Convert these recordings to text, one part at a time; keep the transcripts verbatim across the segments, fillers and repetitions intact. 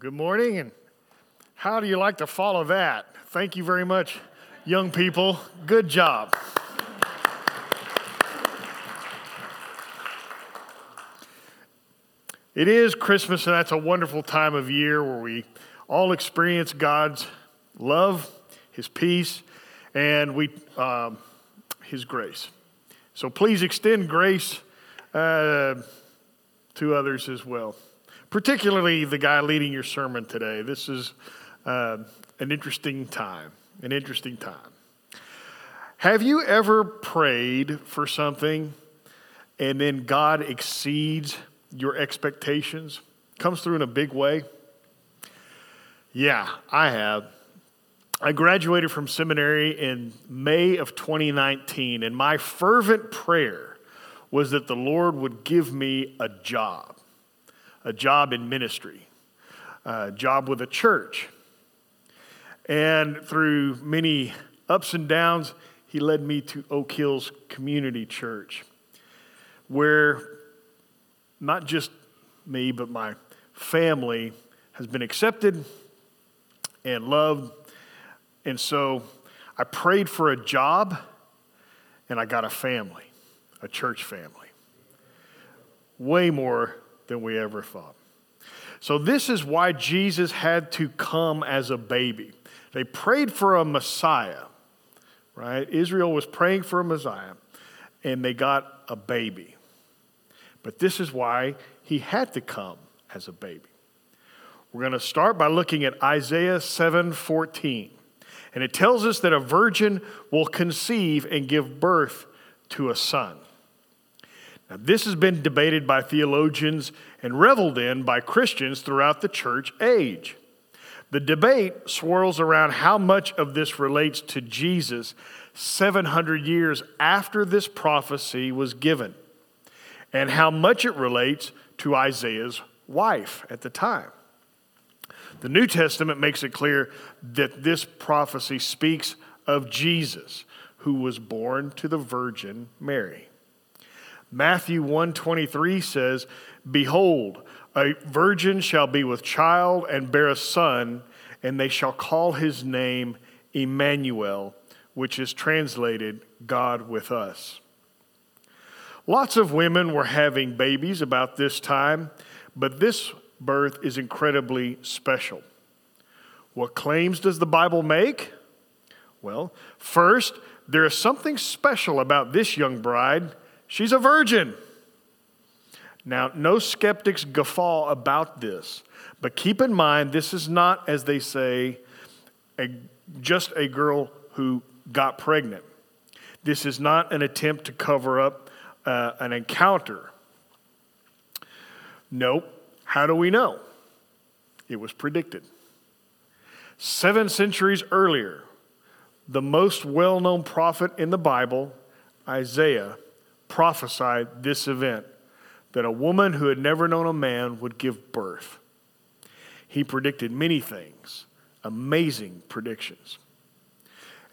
Good morning, and how do you like to follow that? Thank you very much, young people. Good job. It is Christmas, and that's a wonderful time of year where we all experience God's love, His peace, and we um, His grace. So please extend grace uh, to others as well, particularly the guy leading your sermon today. This is uh, an interesting time, an interesting time. Have you ever prayed for something and then God exceeds your expectations, comes through in a big way? Yeah, I have. I graduated from seminary in May of twenty nineteen, and my fervent prayer was that the Lord would give me a job, a job in ministry, a job with a church. And through many ups and downs, He led me to Oak Hills Community Church, where not just me, but my family has been accepted and loved. And so I prayed for a job, and I got a family, a church family, way more than we ever thought. So this is why Jesus had to come as a baby. They prayed for a Messiah, right? Israel was praying for a Messiah, and they got a baby. But this is why He had to come as a baby. We're going to start by looking at Isaiah seven fourteen. And it tells us that a virgin will conceive and give birth to a son. Now, this has been debated by theologians and reveled in by Christians throughout the church age. The debate swirls around how much of this relates to Jesus seven hundred years after this prophecy was given, and how much it relates to Isaiah's wife at the time. The New Testament makes it clear that this prophecy speaks of Jesus, who was born to the Virgin Mary. Matthew one twenty-three says, "Behold, a virgin shall be with child and bear a son, and they shall call his name Emmanuel," which is translated, "God with us." Lots of women were having babies about this time, but this birth is incredibly special. What claims does the Bible make? Well, first, there is something special about this young bride. She's a virgin. Now, no skeptics guffaw about this, but keep in mind this is not, as they say, a, just a girl who got pregnant. This is not an attempt to cover up Uh, an encounter. Nope. How do we know? It was predicted. Seven centuries earlier, the most well-known prophet in the Bible, Isaiah, prophesied this event, that a woman who had never known a man would give birth. He predicted many things, amazing predictions.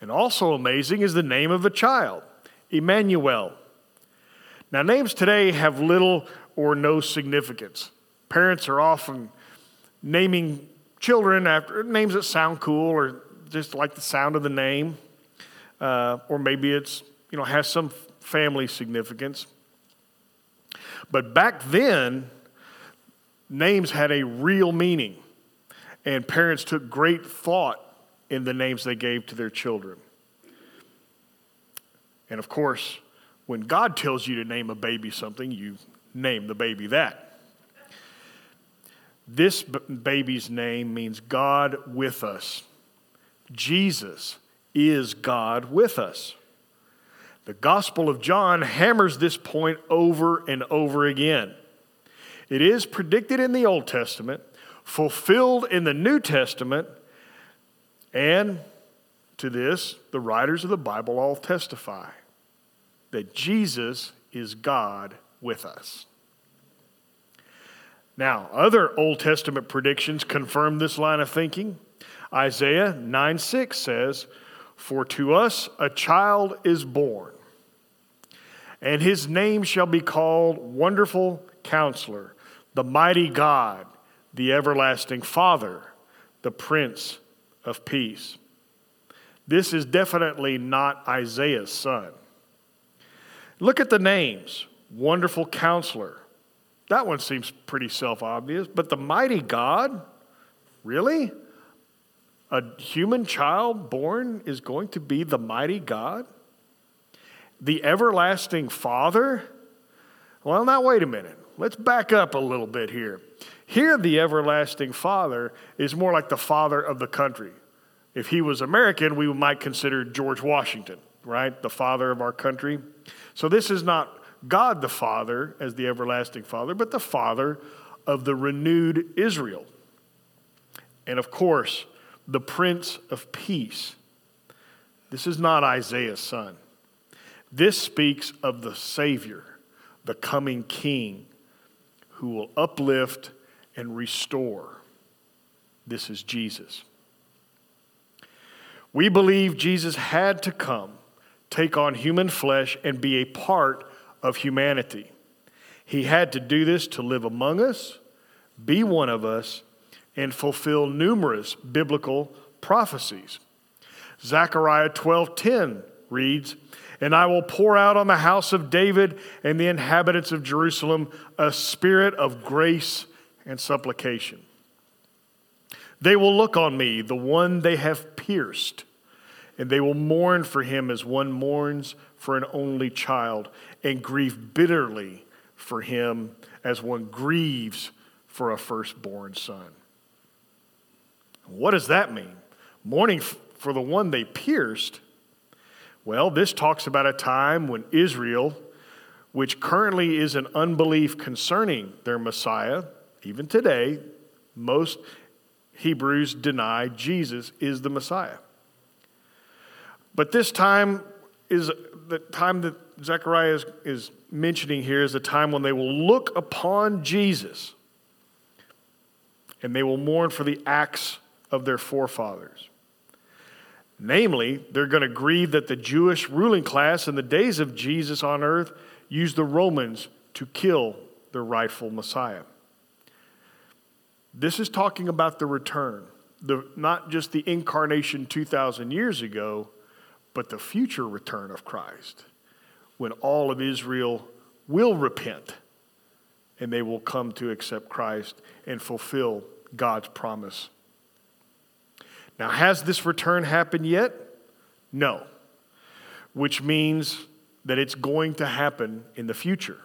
And also amazing is the name of the child, Emmanuel. Now, names today have little or no significance. Parents are often naming children after names that sound cool or just like the sound of the name, uh, or maybe it's, you know, has some family significance. But back then, names had a real meaning, and parents took great thought in the names they gave to their children. And of course, when God tells you to name a baby something, you name the baby that. This b- baby's name means God with us. Jesus is God with us. The Gospel of John hammers this point over and over again. It is predicted in the Old Testament, fulfilled in the New Testament, and to this, the writers of the Bible all testify that Jesus is God with us. Now, other Old Testament predictions confirm this line of thinking. Isaiah nine six says, "For to us a child is born, and his name shall be called Wonderful Counselor, the Mighty God, the everlasting Father, the Prince of Peace. This is definitely not Isaiah's son. Look at the names. Wonderful Counselor. That one seems pretty self-obvious, but the mighty God? Really? A human child born is going to be the mighty God? The everlasting Father? Well, now wait a minute. Let's back up a little bit here. Here, the everlasting Father is more like the father of the country. If he was American, we might consider George Washington, right? The father of our country. So this is not God the Father as the everlasting Father, but the Father of the renewed Israel. And of course, the Prince of Peace. This is not Isaiah's son. This speaks of the Savior, the coming King, who will uplift and restore. This is Jesus. We believe Jesus had to come, take on human flesh, and be a part of humanity. He had to do this to live among us, be one of us, and fulfill numerous biblical prophecies. Zechariah twelve ten reads, "And I will pour out on the house of David and the inhabitants of Jerusalem a spirit of grace and supplication. They will look on me, the one they have pierced, and they will mourn for him as one mourns for an only child, and grieve bitterly for him as one grieves for a firstborn son." What does that mean? Mourning for the one they pierced? Well, this talks about a time when Israel, which currently is in unbelief concerning their Messiah, even today, most Hebrews deny Jesus is the Messiah. But this time is the time that Zechariah is, is mentioning here is the time when they will look upon Jesus and they will mourn for the acts of their forefathers. Namely, they're going to grieve that the Jewish ruling class in the days of Jesus on earth used the Romans to kill their rightful Messiah. This is talking about the return, the, not just the incarnation two thousand years ago, but the future return of Christ, when all of Israel will repent and they will come to accept Christ and fulfill God's promise. Now, has this return happened yet? No, which means that it's going to happen in the future.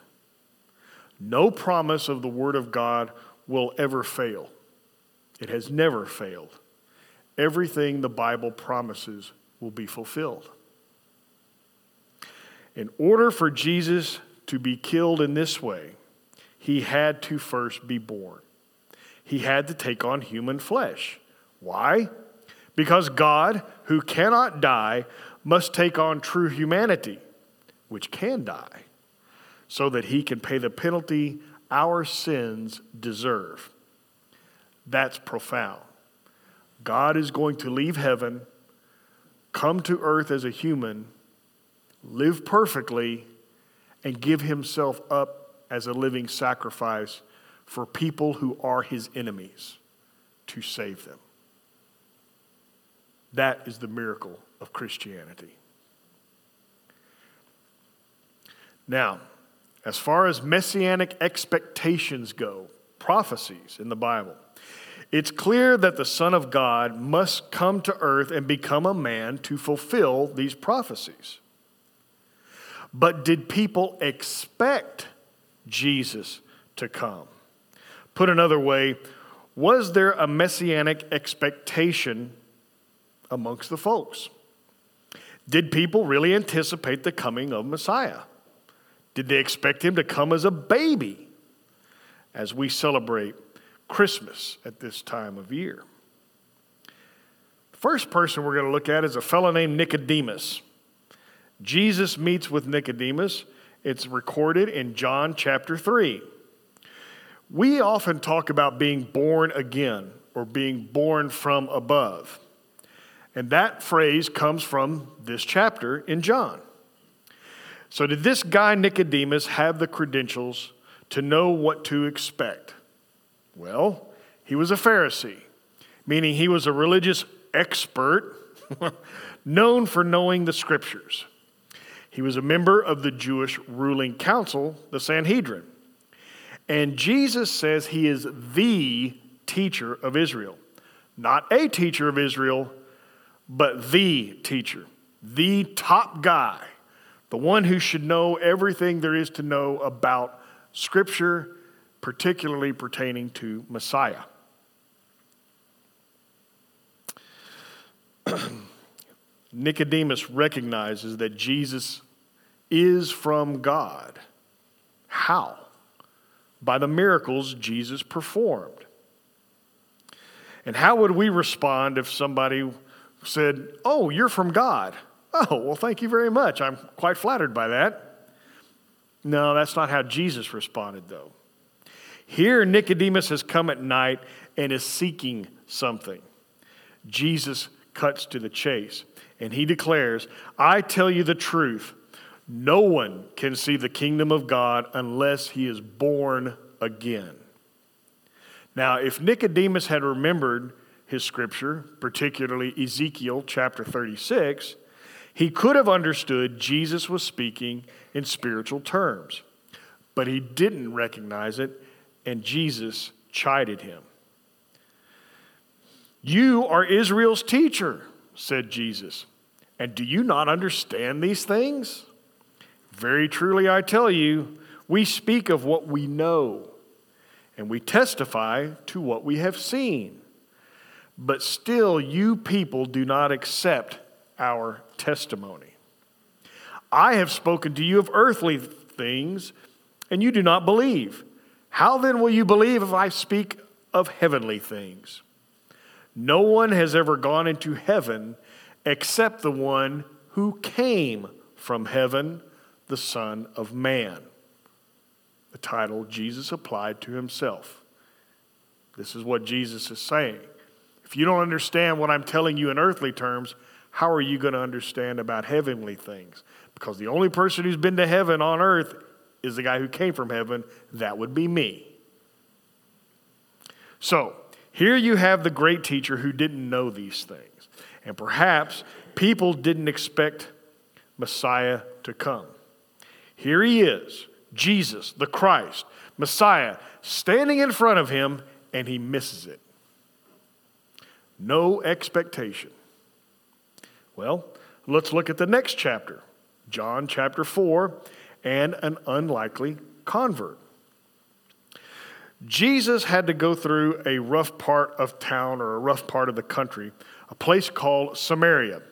No promise of the Word of God will ever fail. It has never failed. Everything the Bible promises will be fulfilled. In order for Jesus to be killed in this way, he had to first be born. He had to take on human flesh. Why? Because God, who cannot die, must take on true humanity, which can die, so that he can pay the penalty our sins deserve. That's profound. God is going to leave heaven, come to earth as a human, live perfectly, and give himself up as a living sacrifice for people who are his enemies to save them. That is the miracle of Christianity. Now, as far as messianic expectations go, prophecies in the Bible, it's clear that the Son of God must come to earth and become a man to fulfill these prophecies. But did people expect Jesus to come? Put another way, was there a messianic expectation amongst the folks? Did people really anticipate the coming of Messiah? Did they expect him to come as a baby, as we celebrate Christmas at this time of year? The first person we're going to look at is a fellow named Nicodemus. Jesus meets with Nicodemus. It's recorded in John chapter three. We often talk about being born again or being born from above. And that phrase comes from this chapter in John. So did this guy Nicodemus have the credentials to know what to expect? Well, He was a Pharisee, meaning he was a religious expert known for knowing the scriptures. He was a member of the Jewish ruling council, the Sanhedrin. And Jesus says he is the teacher of Israel. Not a teacher of Israel, but the teacher, the top guy, the one who should know everything there is to know about Scripture, particularly pertaining to Messiah. Nicodemus recognizes that Jesus is from God. How? By the miracles Jesus performed. And how would we respond if somebody said, "Oh, you're from God. Oh, well, thank you very much. I'm quite flattered by that." No, that's not how Jesus responded, though. Here, Nicodemus has come at night and is seeking something. Jesus cuts to the chase, and he declares, "I tell you the truth. No one can see the kingdom of God unless he is born again." Now, if Nicodemus had remembered his scripture, particularly Ezekiel chapter thirty-six, he could have understood Jesus was speaking in spiritual terms, but he didn't recognize it, and Jesus chided him. "You are Israel's teacher," said Jesus, "and do you not understand these things? Very truly I tell you, we speak of what we know, and we testify to what we have seen. But still you people do not accept our testimony. I have spoken to you of earthly things, and you do not believe. How then will you believe if I speak of heavenly things? No one has ever gone into heaven except the one who came from heaven, the Son of Man." The title Jesus applied to himself. This is what Jesus is saying. If you don't understand what I'm telling you in earthly terms, how are you going to understand about heavenly things? Because the only person who's been to heaven on earth is the guy who came from heaven. That would be me. So, here you have the great teacher who didn't know these things. And perhaps people didn't expect Messiah to come. Here he is, Jesus, the Christ, Messiah, standing in front of him, and he misses it. No expectation. Well, let's look at the next chapter, John chapter four, and an unlikely convert. Jesus had to go through a rough part of town or a rough part of the country, a place called Samaria.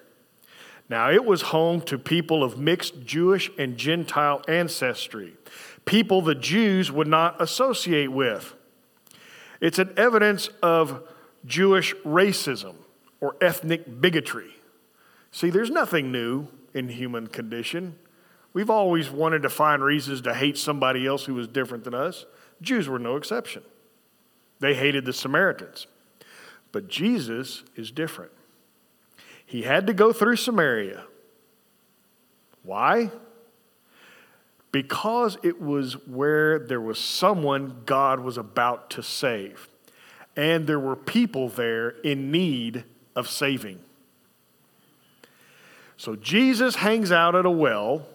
Now, it was home to people of mixed Jewish and Gentile ancestry, people the Jews would not associate with. It's an evidence of Jewish racism or ethnic bigotry. See, there's nothing new in human condition. We've always wanted to find reasons to hate somebody else who was different than us. Jews were no exception. They hated the Samaritans. But Jesus is different. He had to go through Samaria. Why? Because it was where there was someone God was about to save. And there were people there in need of saving. So Jesus hangs out at a well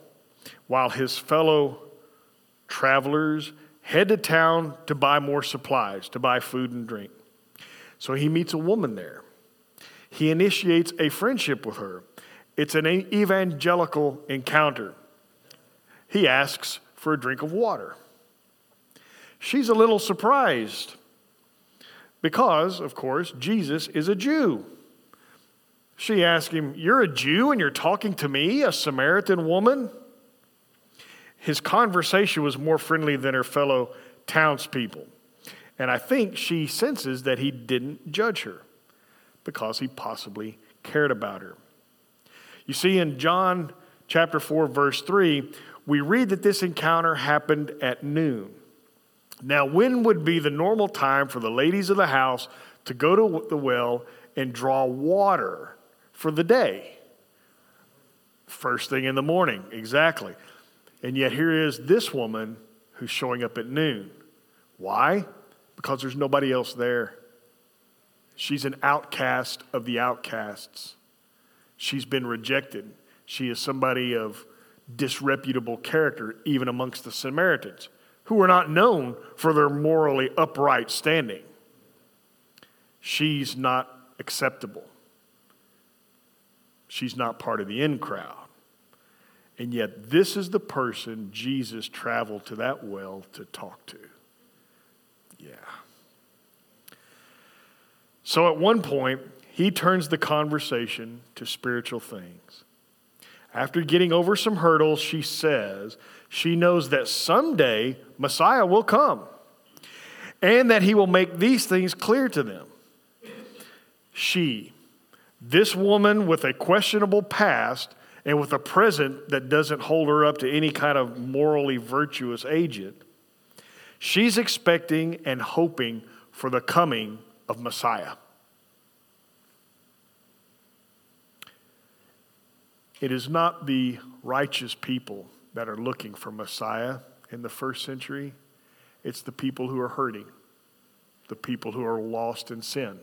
while his fellow travelers head to town to buy more supplies, to buy food and drink. So he meets a woman there. He initiates a friendship with her. It's an evangelical encounter. He asks for a drink of water. She's a little surprised because, of course, Jesus is a Jew. She asks him, "You're a Jew and you're talking to me, a Samaritan woman?" His conversation was more friendly than her fellow townspeople. And I think she senses that he didn't judge her, because he possibly cared about her. You see, in John chapter four, verse three, we read that this encounter happened at noon. Now, when would be the normal time for the ladies of the house to go to the well and draw water for the day? First thing in the morning, exactly. And yet here is this woman who's showing up at noon. Why? Because there's nobody else there She's an outcast of the outcasts. She's been rejected. She is somebody of disreputable character, even amongst the Samaritans, who were not known for their morally upright standing. She's not acceptable. She's not part of the in crowd. And yet this is the person Jesus traveled to that well to talk to. Yeah. So at one point, he turns the conversation to spiritual things. After getting over some hurdles, she says she knows that someday Messiah will come and that he will make these things clear to them. She, this woman with a questionable past and with a present that doesn't hold her up to any kind of morally virtuous agent, she's expecting and hoping for the coming of Messiah. It is not the righteous people that are looking for Messiah in the first century. It's the people who are hurting, the people who are lost in sin,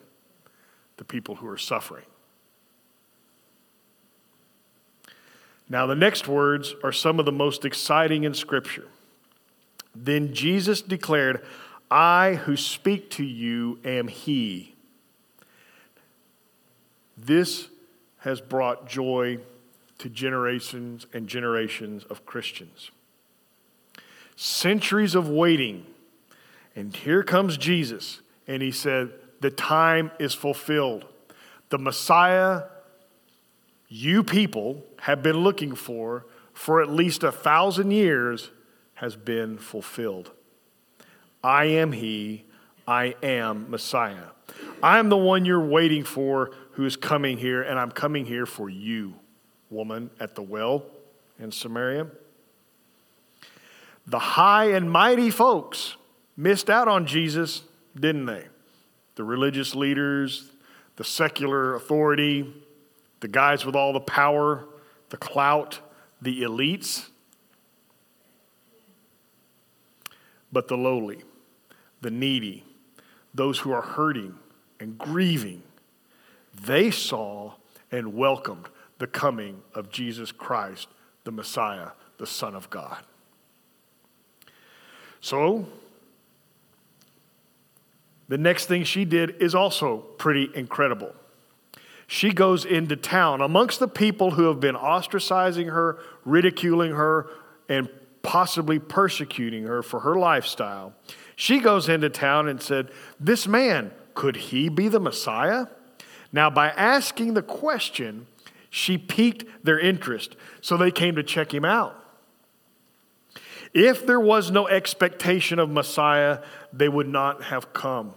the people who are suffering. Now, the next words are some of the most exciting in Scripture. Then Jesus declared, "I who speak to you am He." This has brought joy to generations and generations of Christians. Centuries of waiting, and here comes Jesus, and he said, the time is fulfilled. The Messiah you people have been looking for for at least a thousand years has been fulfilled. I am He, I am Messiah. I am the one you're waiting for who is coming here, and I'm coming here for you. Woman at the well in Samaria. The high and mighty folks missed out on Jesus, didn't they? The religious leaders, the secular authority, the guys with all the power, the clout, the elites. But the lowly, the needy, those who are hurting and grieving, they saw and welcomed the coming of Jesus Christ, the Messiah, the Son of God. So, the next thing she did is also pretty incredible. She goes into town amongst the people who have been ostracizing her, ridiculing her, and possibly persecuting her for her lifestyle. She goes into town and said, "This man, could he be the Messiah?" Now, by asking the question, she piqued their interest, so they came to check him out. If there was no expectation of Messiah, they would not have come.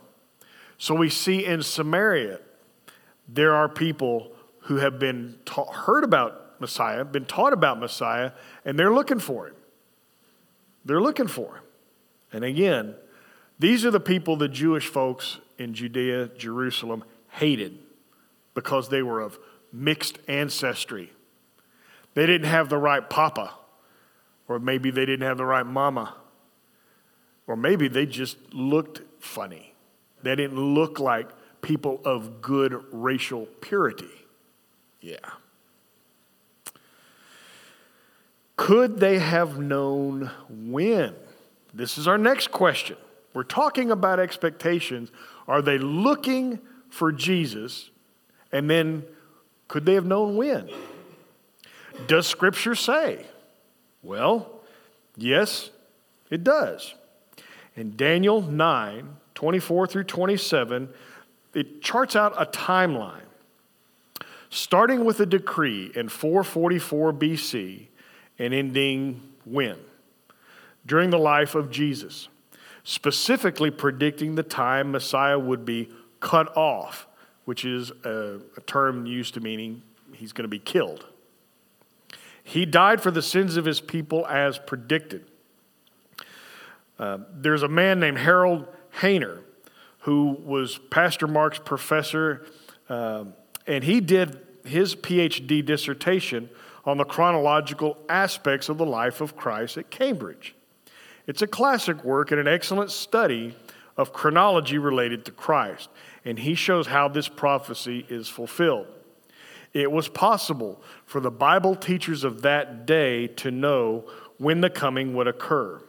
So we see in Samaria, there are people who have been taught, heard about Messiah, been taught about Messiah, and they're looking for him. They're looking for him. And again, these are the people the Jewish folks in Judea, Jerusalem, hated because they were of mixed ancestry. They didn't have the right papa, or maybe they didn't have the right mama, or maybe they just looked funny. They didn't look like people of good racial purity. Yeah. Could they have known when? This is our next question. We're talking about expectations. Are they looking for Jesus? And then could they have known when? Does Scripture say? Well, yes, it does. In Daniel nine, twenty-four through twenty-seven, it charts out a timeline. Starting with a decree in four forty-four B C and ending when? During the life of Jesus. Specifically predicting the time Messiah would be cut off, which is a, a term used to meaning he's going to be killed. He died for the sins of his people as predicted. Uh, there's a man named Harold Hainer who was Pastor Mark's professor, um, and he did his P H D dissertation on the chronological aspects of the life of Christ at Cambridge. It's a classic work and an excellent study of chronology related to Christ, and he shows how this prophecy is fulfilled. It was possible for the Bible teachers of that day to know when the coming would occur.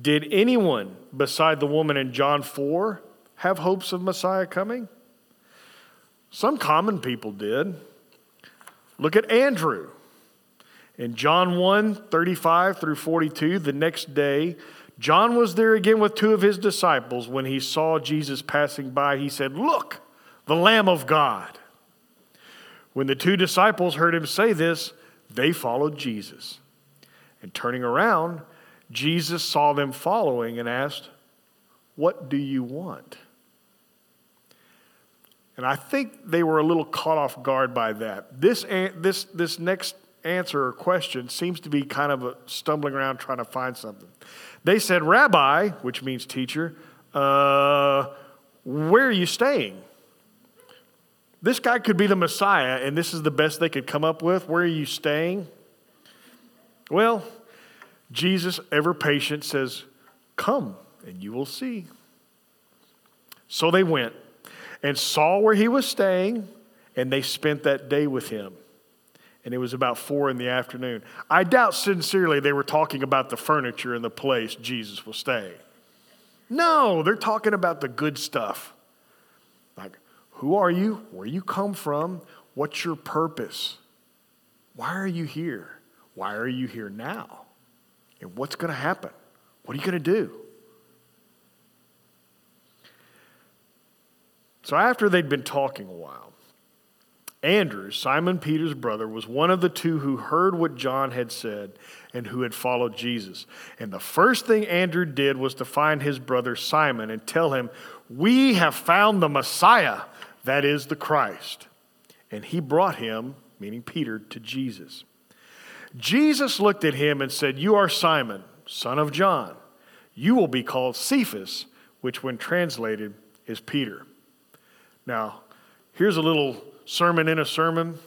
Did anyone beside the woman in John four have hopes of Messiah coming? Some common people did. Look at Andrew. In John one, thirty-five through forty-two, the next day, John was there again with two of his disciples. When he saw Jesus passing by, he said, "Look, the Lamb of God." When the two disciples heard him say this, they followed Jesus. And turning around, Jesus saw them following and asked, "What do you want?" And I think they were a little caught off guard by that. This this this next answer or question seems to be kind of a stumbling around trying to find something. They said, "Rabbi," which means teacher, uh, "where are you staying?" This guy could be the Messiah, and this is the best they could come up with. Where are you staying? Well, Jesus, ever patient, says, "Come, and you will see." So they went and saw where he was staying, and they spent that day with him. And it was about four in the afternoon. I doubt sincerely they were talking about the furniture in the place Jesus was staying. No, they're talking about the good stuff. Like, who are you? Where you come from? What's your purpose? Why are you here? Why are you here now? And what's going to happen? What are you going to do? So after they'd been talking a while, Andrew, Simon Peter's brother, was one of the two who heard what John had said and who had followed Jesus. And the first thing Andrew did was to find his brother Simon and tell him, "We have found the Messiah, that is the Christ." And he brought him, meaning Peter, to Jesus. Jesus looked at him and said, "You are Simon, son of John. You will be called Cephas," which when translated is Peter. Now, here's a little sermon in a sermon.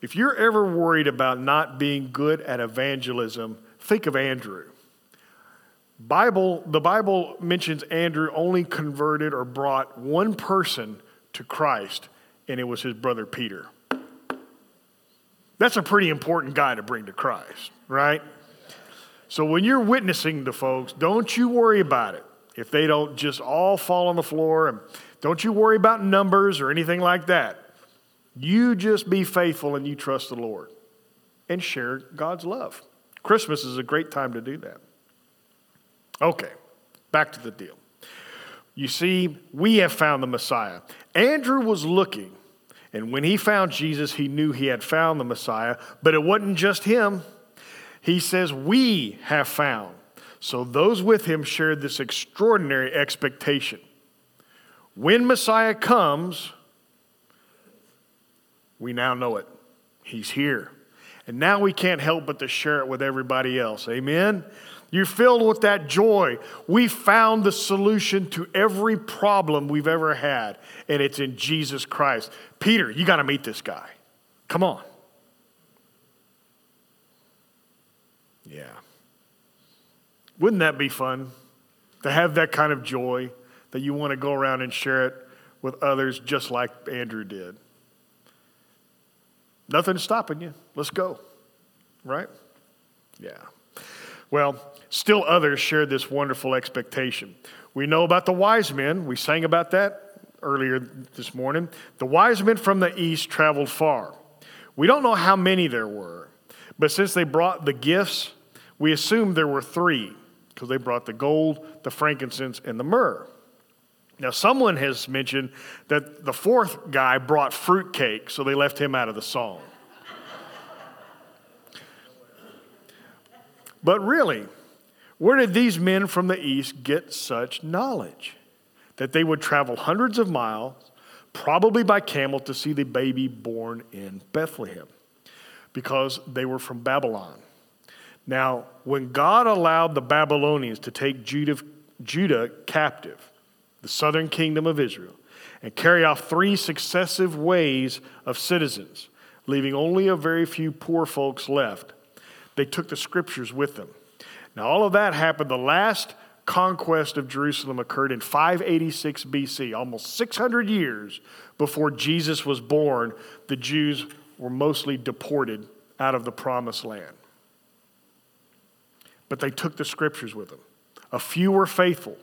If you're ever worried about not being good at evangelism, think of Andrew. Bible, the Bible mentions Andrew only converted or brought one person to Christ, and it was his brother Peter. That's a pretty important guy to bring to Christ, right? So when you're witnessing to folks, don't you worry about it. If they don't just all fall on the floor, and don't you worry about numbers or anything like that. You just be faithful and you trust the Lord and share God's love. Christmas is a great time to do that. Okay, back to the deal. You see, we have found the Messiah. Andrew was looking, and when he found Jesus, he knew he had found the Messiah, but it wasn't just him. He says, "We have found." So those with him shared this extraordinary expectation. When Messiah comes, we now know it. He's here. And now we can't help but to share it with everybody else. Amen? You're filled with that joy. We found the solution to every problem we've ever had, and it's in Jesus Christ. Peter, you got to meet this guy. Come on. Yeah. Wouldn't that be fun to have that kind of joy that you want to go around and share it with others just like Andrew did? Nothing's stopping you. Let's go. Right? Yeah. Well, still others shared this wonderful expectation. We know about the wise men. We sang about that earlier this morning. The wise men from the east traveled far. We don't know how many there were, but since they brought the gifts, we assume there were three. Because they brought the gold, the frankincense, and the myrrh. Now, someone has mentioned that the fourth guy brought fruitcake, so they left him out of the song. But really, where did these men from the east get such knowledge? That they would travel hundreds of miles, probably by camel, to see the baby born in Bethlehem, because they were from Babylon. Now, when God allowed the Babylonians to take Judah, Judah captive, the southern kingdom of Israel, and carry off three successive waves of citizens, leaving only a very few poor folks left, they took the scriptures with them. Now, all of that happened the last conquest of Jerusalem occurred in five eighty-six B C, almost six hundred years before Jesus was born. The Jews were mostly deported out of the promised land. But they took the scriptures with them. A few were faithful.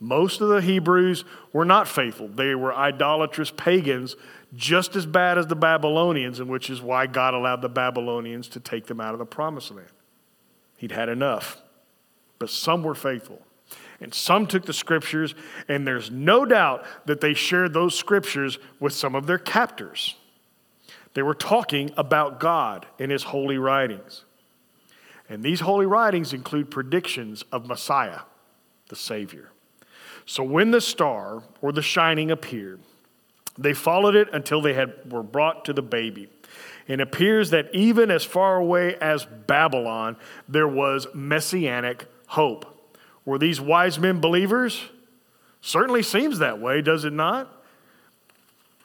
Most of the Hebrews were not faithful. They were idolatrous pagans, just as bad as the Babylonians, and which is why God allowed the Babylonians to take them out of the promised land. He'd had enough. But some were faithful. And some took the scriptures, and there's no doubt that they shared those scriptures with some of their captors. They were talking about God in his holy writings. And these holy writings include predictions of Messiah, the Savior. So when the star or the shining appeared, they followed it until they had were brought to the baby. It appears that even as far away as Babylon, there was messianic hope. Were these wise men believers? Certainly seems that way, does it not?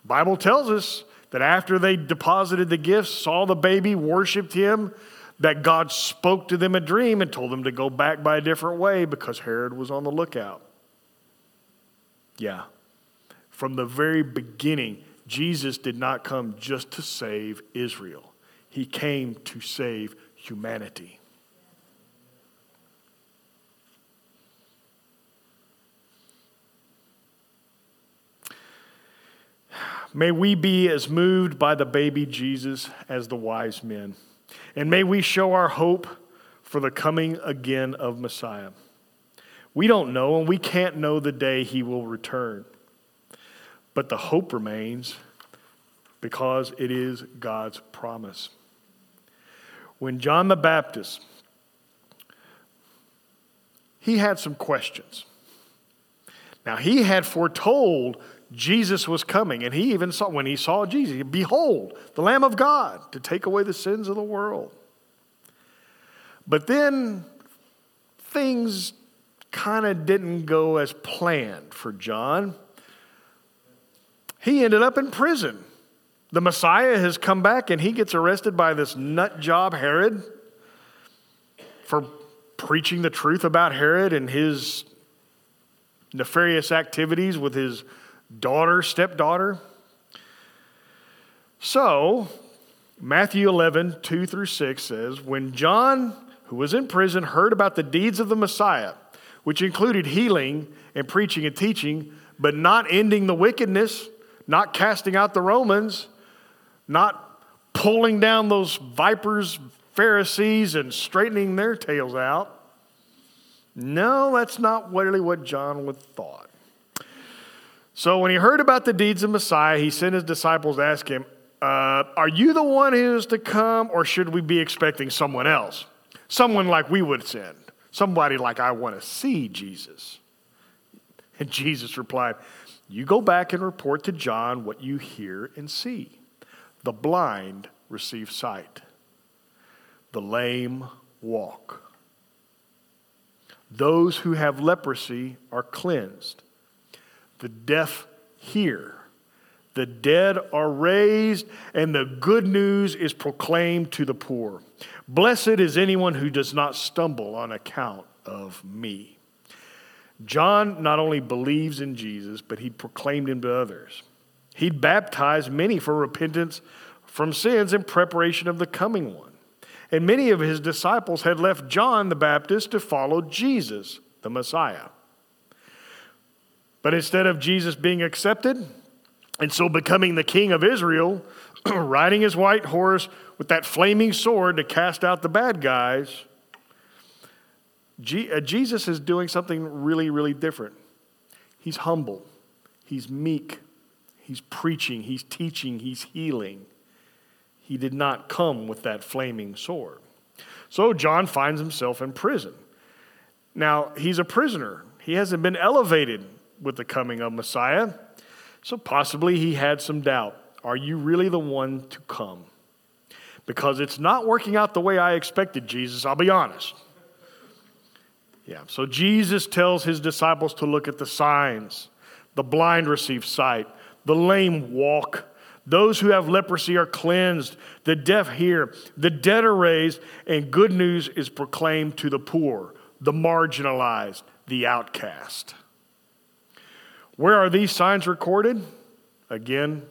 The Bible tells us that after they deposited the gifts, saw the baby, worshiped him, that God spoke to them a dream and told them to go back by a different way because Herod was on the lookout. Yeah, from the very beginning, Jesus did not come just to save Israel. He came to save humanity. May we be as moved by the baby Jesus as the wise men. And may we show our hope for the coming again of Messiah. We don't know, and we can't know the day he will return. But the hope remains because it is God's promise. When John the Baptist, he had some questions. Now, he had foretold Jesus was coming, and he even saw, when he saw Jesus, behold, the Lamb of God to take away the sins of the world. But then things kind of didn't go as planned for John. He ended up in prison. The Messiah has come back, and he gets arrested by this nut job Herod for preaching the truth about Herod and his nefarious activities with his daughter, stepdaughter. So, Matthew eleven, two through six says, when John, who was in prison, heard about the deeds of the Messiah, which included healing and preaching and teaching, but not ending the wickedness, not casting out the Romans, not pulling down those vipers, Pharisees, and straightening their tails out. No, that's not really what John would have thought. So when he heard about the deeds of Messiah, he sent his disciples to ask him, uh, are you the one who is to come, or should we be expecting someone else? Someone like we would send. Somebody like, I want to see Jesus. And Jesus replied, you go back and report to John what you hear and see. The blind receive sight. The lame walk. Those who have leprosy are cleansed. The deaf hear. The dead are raised, and the good news is proclaimed to the poor. Blessed is anyone who does not stumble on account of me. John not only believes in Jesus, but he proclaimed him to others. He baptized many for repentance from sins in preparation of the coming one. And many of his disciples had left John the Baptist to follow Jesus, the Messiah. But instead of Jesus being accepted, and so becoming the king of Israel, riding his white horse with that flaming sword to cast out the bad guys, Jesus is doing something really, really different. He's humble. He's meek. He's preaching. He's teaching. He's healing. He did not come with that flaming sword. So John finds himself in prison. Now, he's a prisoner. He hasn't been elevated with the coming of Messiah. So possibly he had some doubt. Are you really the one to come? Because it's not working out the way I expected, Jesus. I'll be honest. Yeah, so Jesus tells his disciples to look at the signs. The blind receive sight. The lame walk. Those who have leprosy are cleansed. The deaf hear. The dead are raised. And good news is proclaimed to the poor, the marginalized, the outcast. Where are these signs recorded? Again,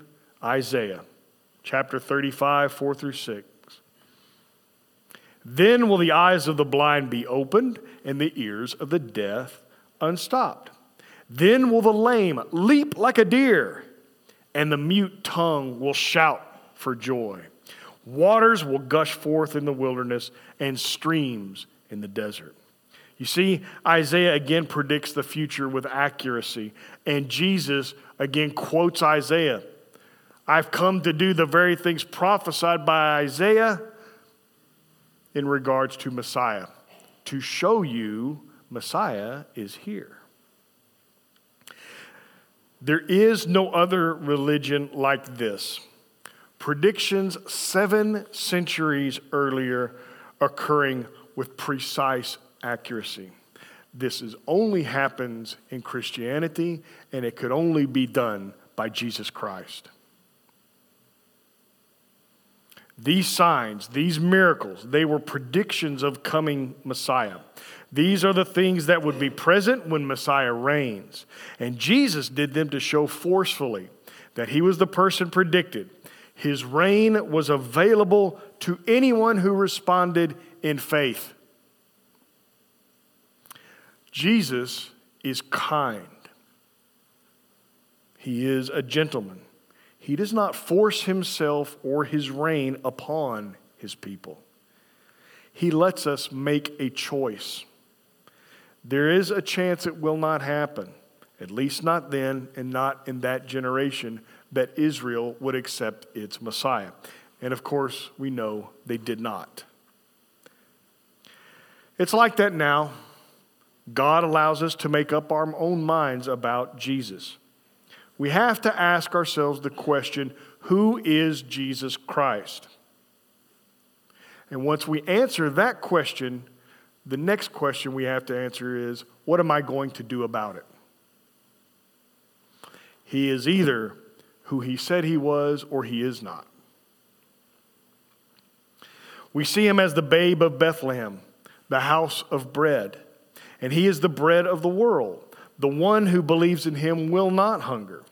Isaiah, chapter thirty-five, four through six. Then will the eyes of the blind be opened and the ears of the deaf unstopped. Then will the lame leap like a deer, and the mute tongue will shout for joy. Waters will gush forth in the wilderness and streams in the desert. You see, Isaiah again predicts the future with accuracy, and Jesus again quotes Isaiah. I've come to do the very things prophesied by Isaiah in regards to Messiah, to show you Messiah is here. There is no other religion like this. Predictions seven centuries earlier occurring with precise accuracy. This is only happens in Christianity, and it could only be done by Jesus Christ. These signs, these miracles, they were predictions of coming Messiah. These are the things that would be present when Messiah reigns. And Jesus did them to show forcefully that he was the person predicted. His reign was available to anyone who responded in faith. Jesus is kind. He is a gentleman. He does not force himself or his reign upon his people. He lets us make a choice. There is a chance it will not happen, at least not then and not in that generation, that Israel would accept its Messiah. And of course, we know they did not. It's like that now. God allows us to make up our own minds about Jesus. We have to ask ourselves the question, who is Jesus Christ? And once we answer that question, the next question we have to answer is, what am I going to do about it? He is either who he said he was or he is not. We see him as the babe of Bethlehem, the house of bread, and he is the bread of the world. The one who believes in him will not hunger.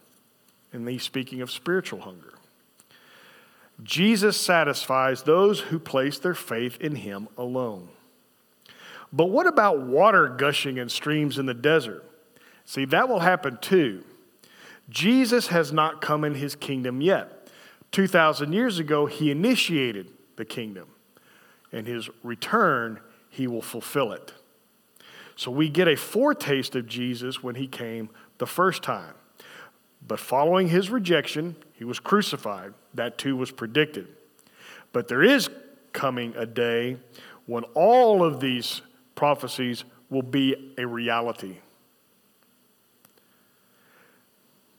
And he's speaking of spiritual hunger. Jesus satisfies those who place their faith in him alone. But what about water gushing and streams in the desert? See, that will happen too. Jesus has not come in his kingdom yet. two thousand years ago, he initiated the kingdom. In his return, he will fulfill it. So we get a foretaste of Jesus when he came the first time. But following his rejection, he was crucified. That too was predicted. But there is coming a day when all of these prophecies will be a reality.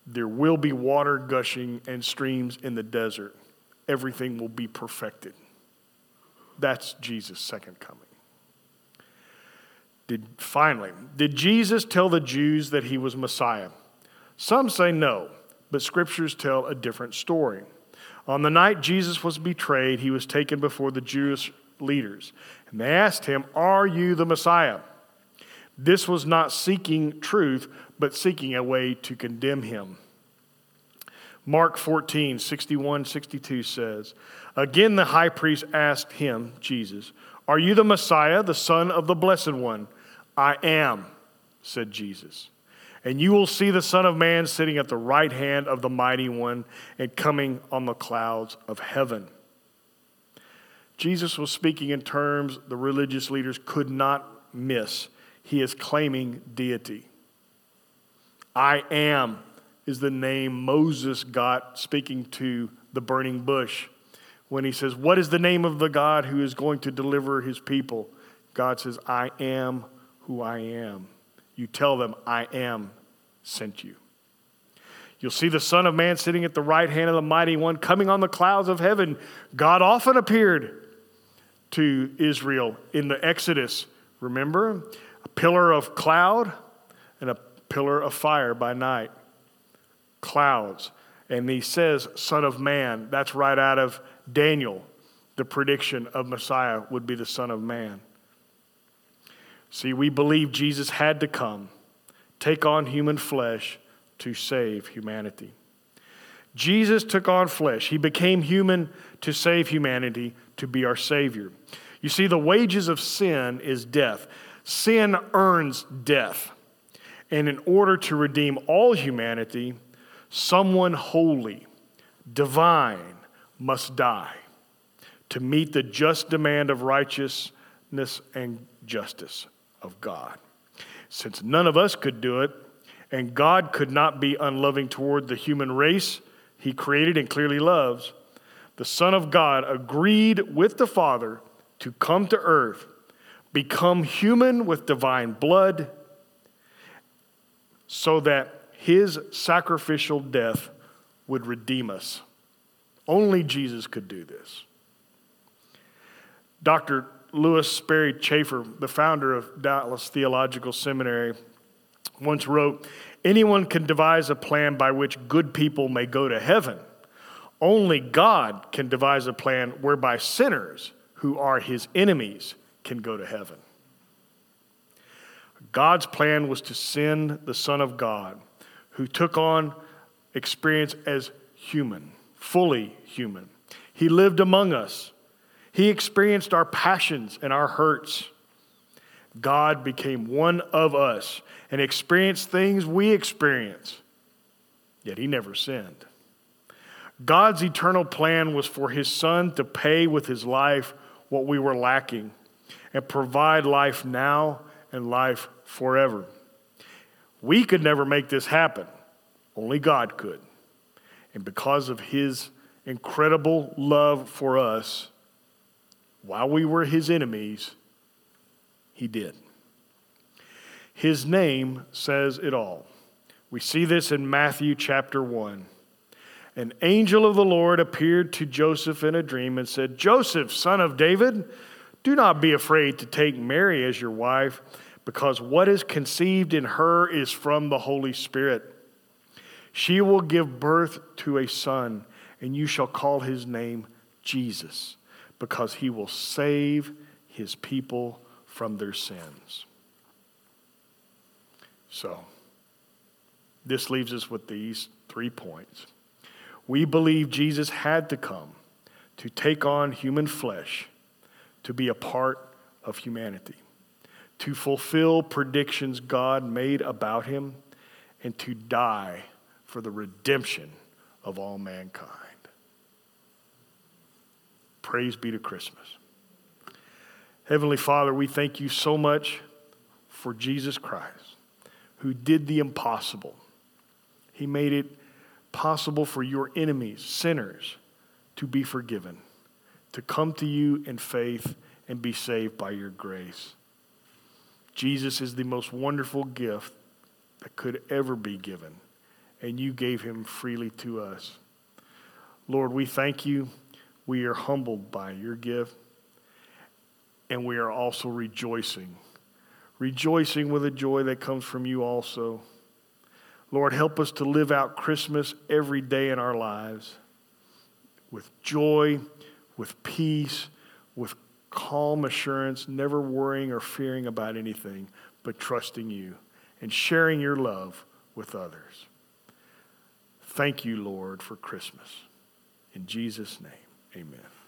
There will be water gushing and streams in the desert. Everything will be perfected. That's Jesus' second coming. Did, finally, did Jesus tell the Jews that he was Messiah? Some say no, but scriptures tell a different story. On the night Jesus was betrayed, he was taken before the Jewish leaders, and they asked him, "Are you the Messiah?" This was not seeking truth, but seeking a way to condemn him. Mark fourteen, sixty-one, sixty-two says, "Again the high priest asked him, Jesus, 'Are you the Messiah, the Son of the Blessed One?' 'I am,' said Jesus. 'And you will see the Son of Man sitting at the right hand of the Mighty One and coming on the clouds of heaven.'" Jesus was speaking in terms the religious leaders could not miss. He is claiming deity. "I am" is the name Moses got speaking to the burning bush. When he says, "What is the name of the God who is going to deliver his people?" God says, "I am who I am. You tell them, I am sent you. You'll see the Son of Man sitting at the right hand of the Mighty One, coming on the clouds of heaven." God often appeared to Israel in the Exodus. Remember? A pillar of cloud and a pillar of fire by night. Clouds. And he says, "Son of Man." That's right out of Daniel, the prediction of Messiah would be the Son of Man. See, we believe Jesus had to come, take on human flesh to save humanity. Jesus took on flesh. He became human to save humanity, to be our Savior. You see, the wages of sin is death. Sin earns death. And in order to redeem all humanity, someone holy, divine, must die to meet the just demand of righteousness and justice of God. Since none of us could do it, and God could not be unloving toward the human race he created and clearly loves, the Son of God agreed with the Father to come to earth, become human with divine blood, so that his sacrificial death would redeem us. Only Jesus could do this. Doctor Lewis Sperry Chafer, the founder of Dallas Theological Seminary, once wrote, "Anyone can devise a plan by which good people may go to heaven. Only God can devise a plan whereby sinners who are his enemies can go to heaven." God's plan was to send the Son of God, who took on experience as human, fully human. He lived among us. He experienced our passions and our hurts. God became one of us and experienced things we experience, yet he never sinned. God's eternal plan was for his Son to pay with his life what we were lacking and provide life now and life forever. We could never make this happen. Only God could. And because of his incredible love for us, while we were his enemies, he did. His name says it all. We see this in Matthew chapter one. An angel of the Lord appeared to Joseph in a dream and said, "Joseph, son of David, do not be afraid to take Mary as your wife, because what is conceived in her is from the Holy Spirit. She will give birth to a son, and you shall call his name Jesus, because he will save his people from their sins." So, this leaves us with these three points. We believe Jesus had to come to take on human flesh, to be a part of humanity, to fulfill predictions God made about him, and to die for the redemption of all mankind. Praise be to Christmas. Heavenly Father, we thank you so much for Jesus Christ, who did the impossible. He made it possible for your enemies, sinners, to be forgiven, to come to you in faith and be saved by your grace. Jesus is the most wonderful gift that could ever be given, and you gave him freely to us. Lord, we thank you. We are humbled by your gift, and we are also rejoicing, rejoicing with a joy that comes from you also. Lord, help us to live out Christmas every day in our lives with joy, with peace, with calm assurance, never worrying or fearing about anything, but trusting you and sharing your love with others. Thank you, Lord, for Christmas. In Jesus' name, amen.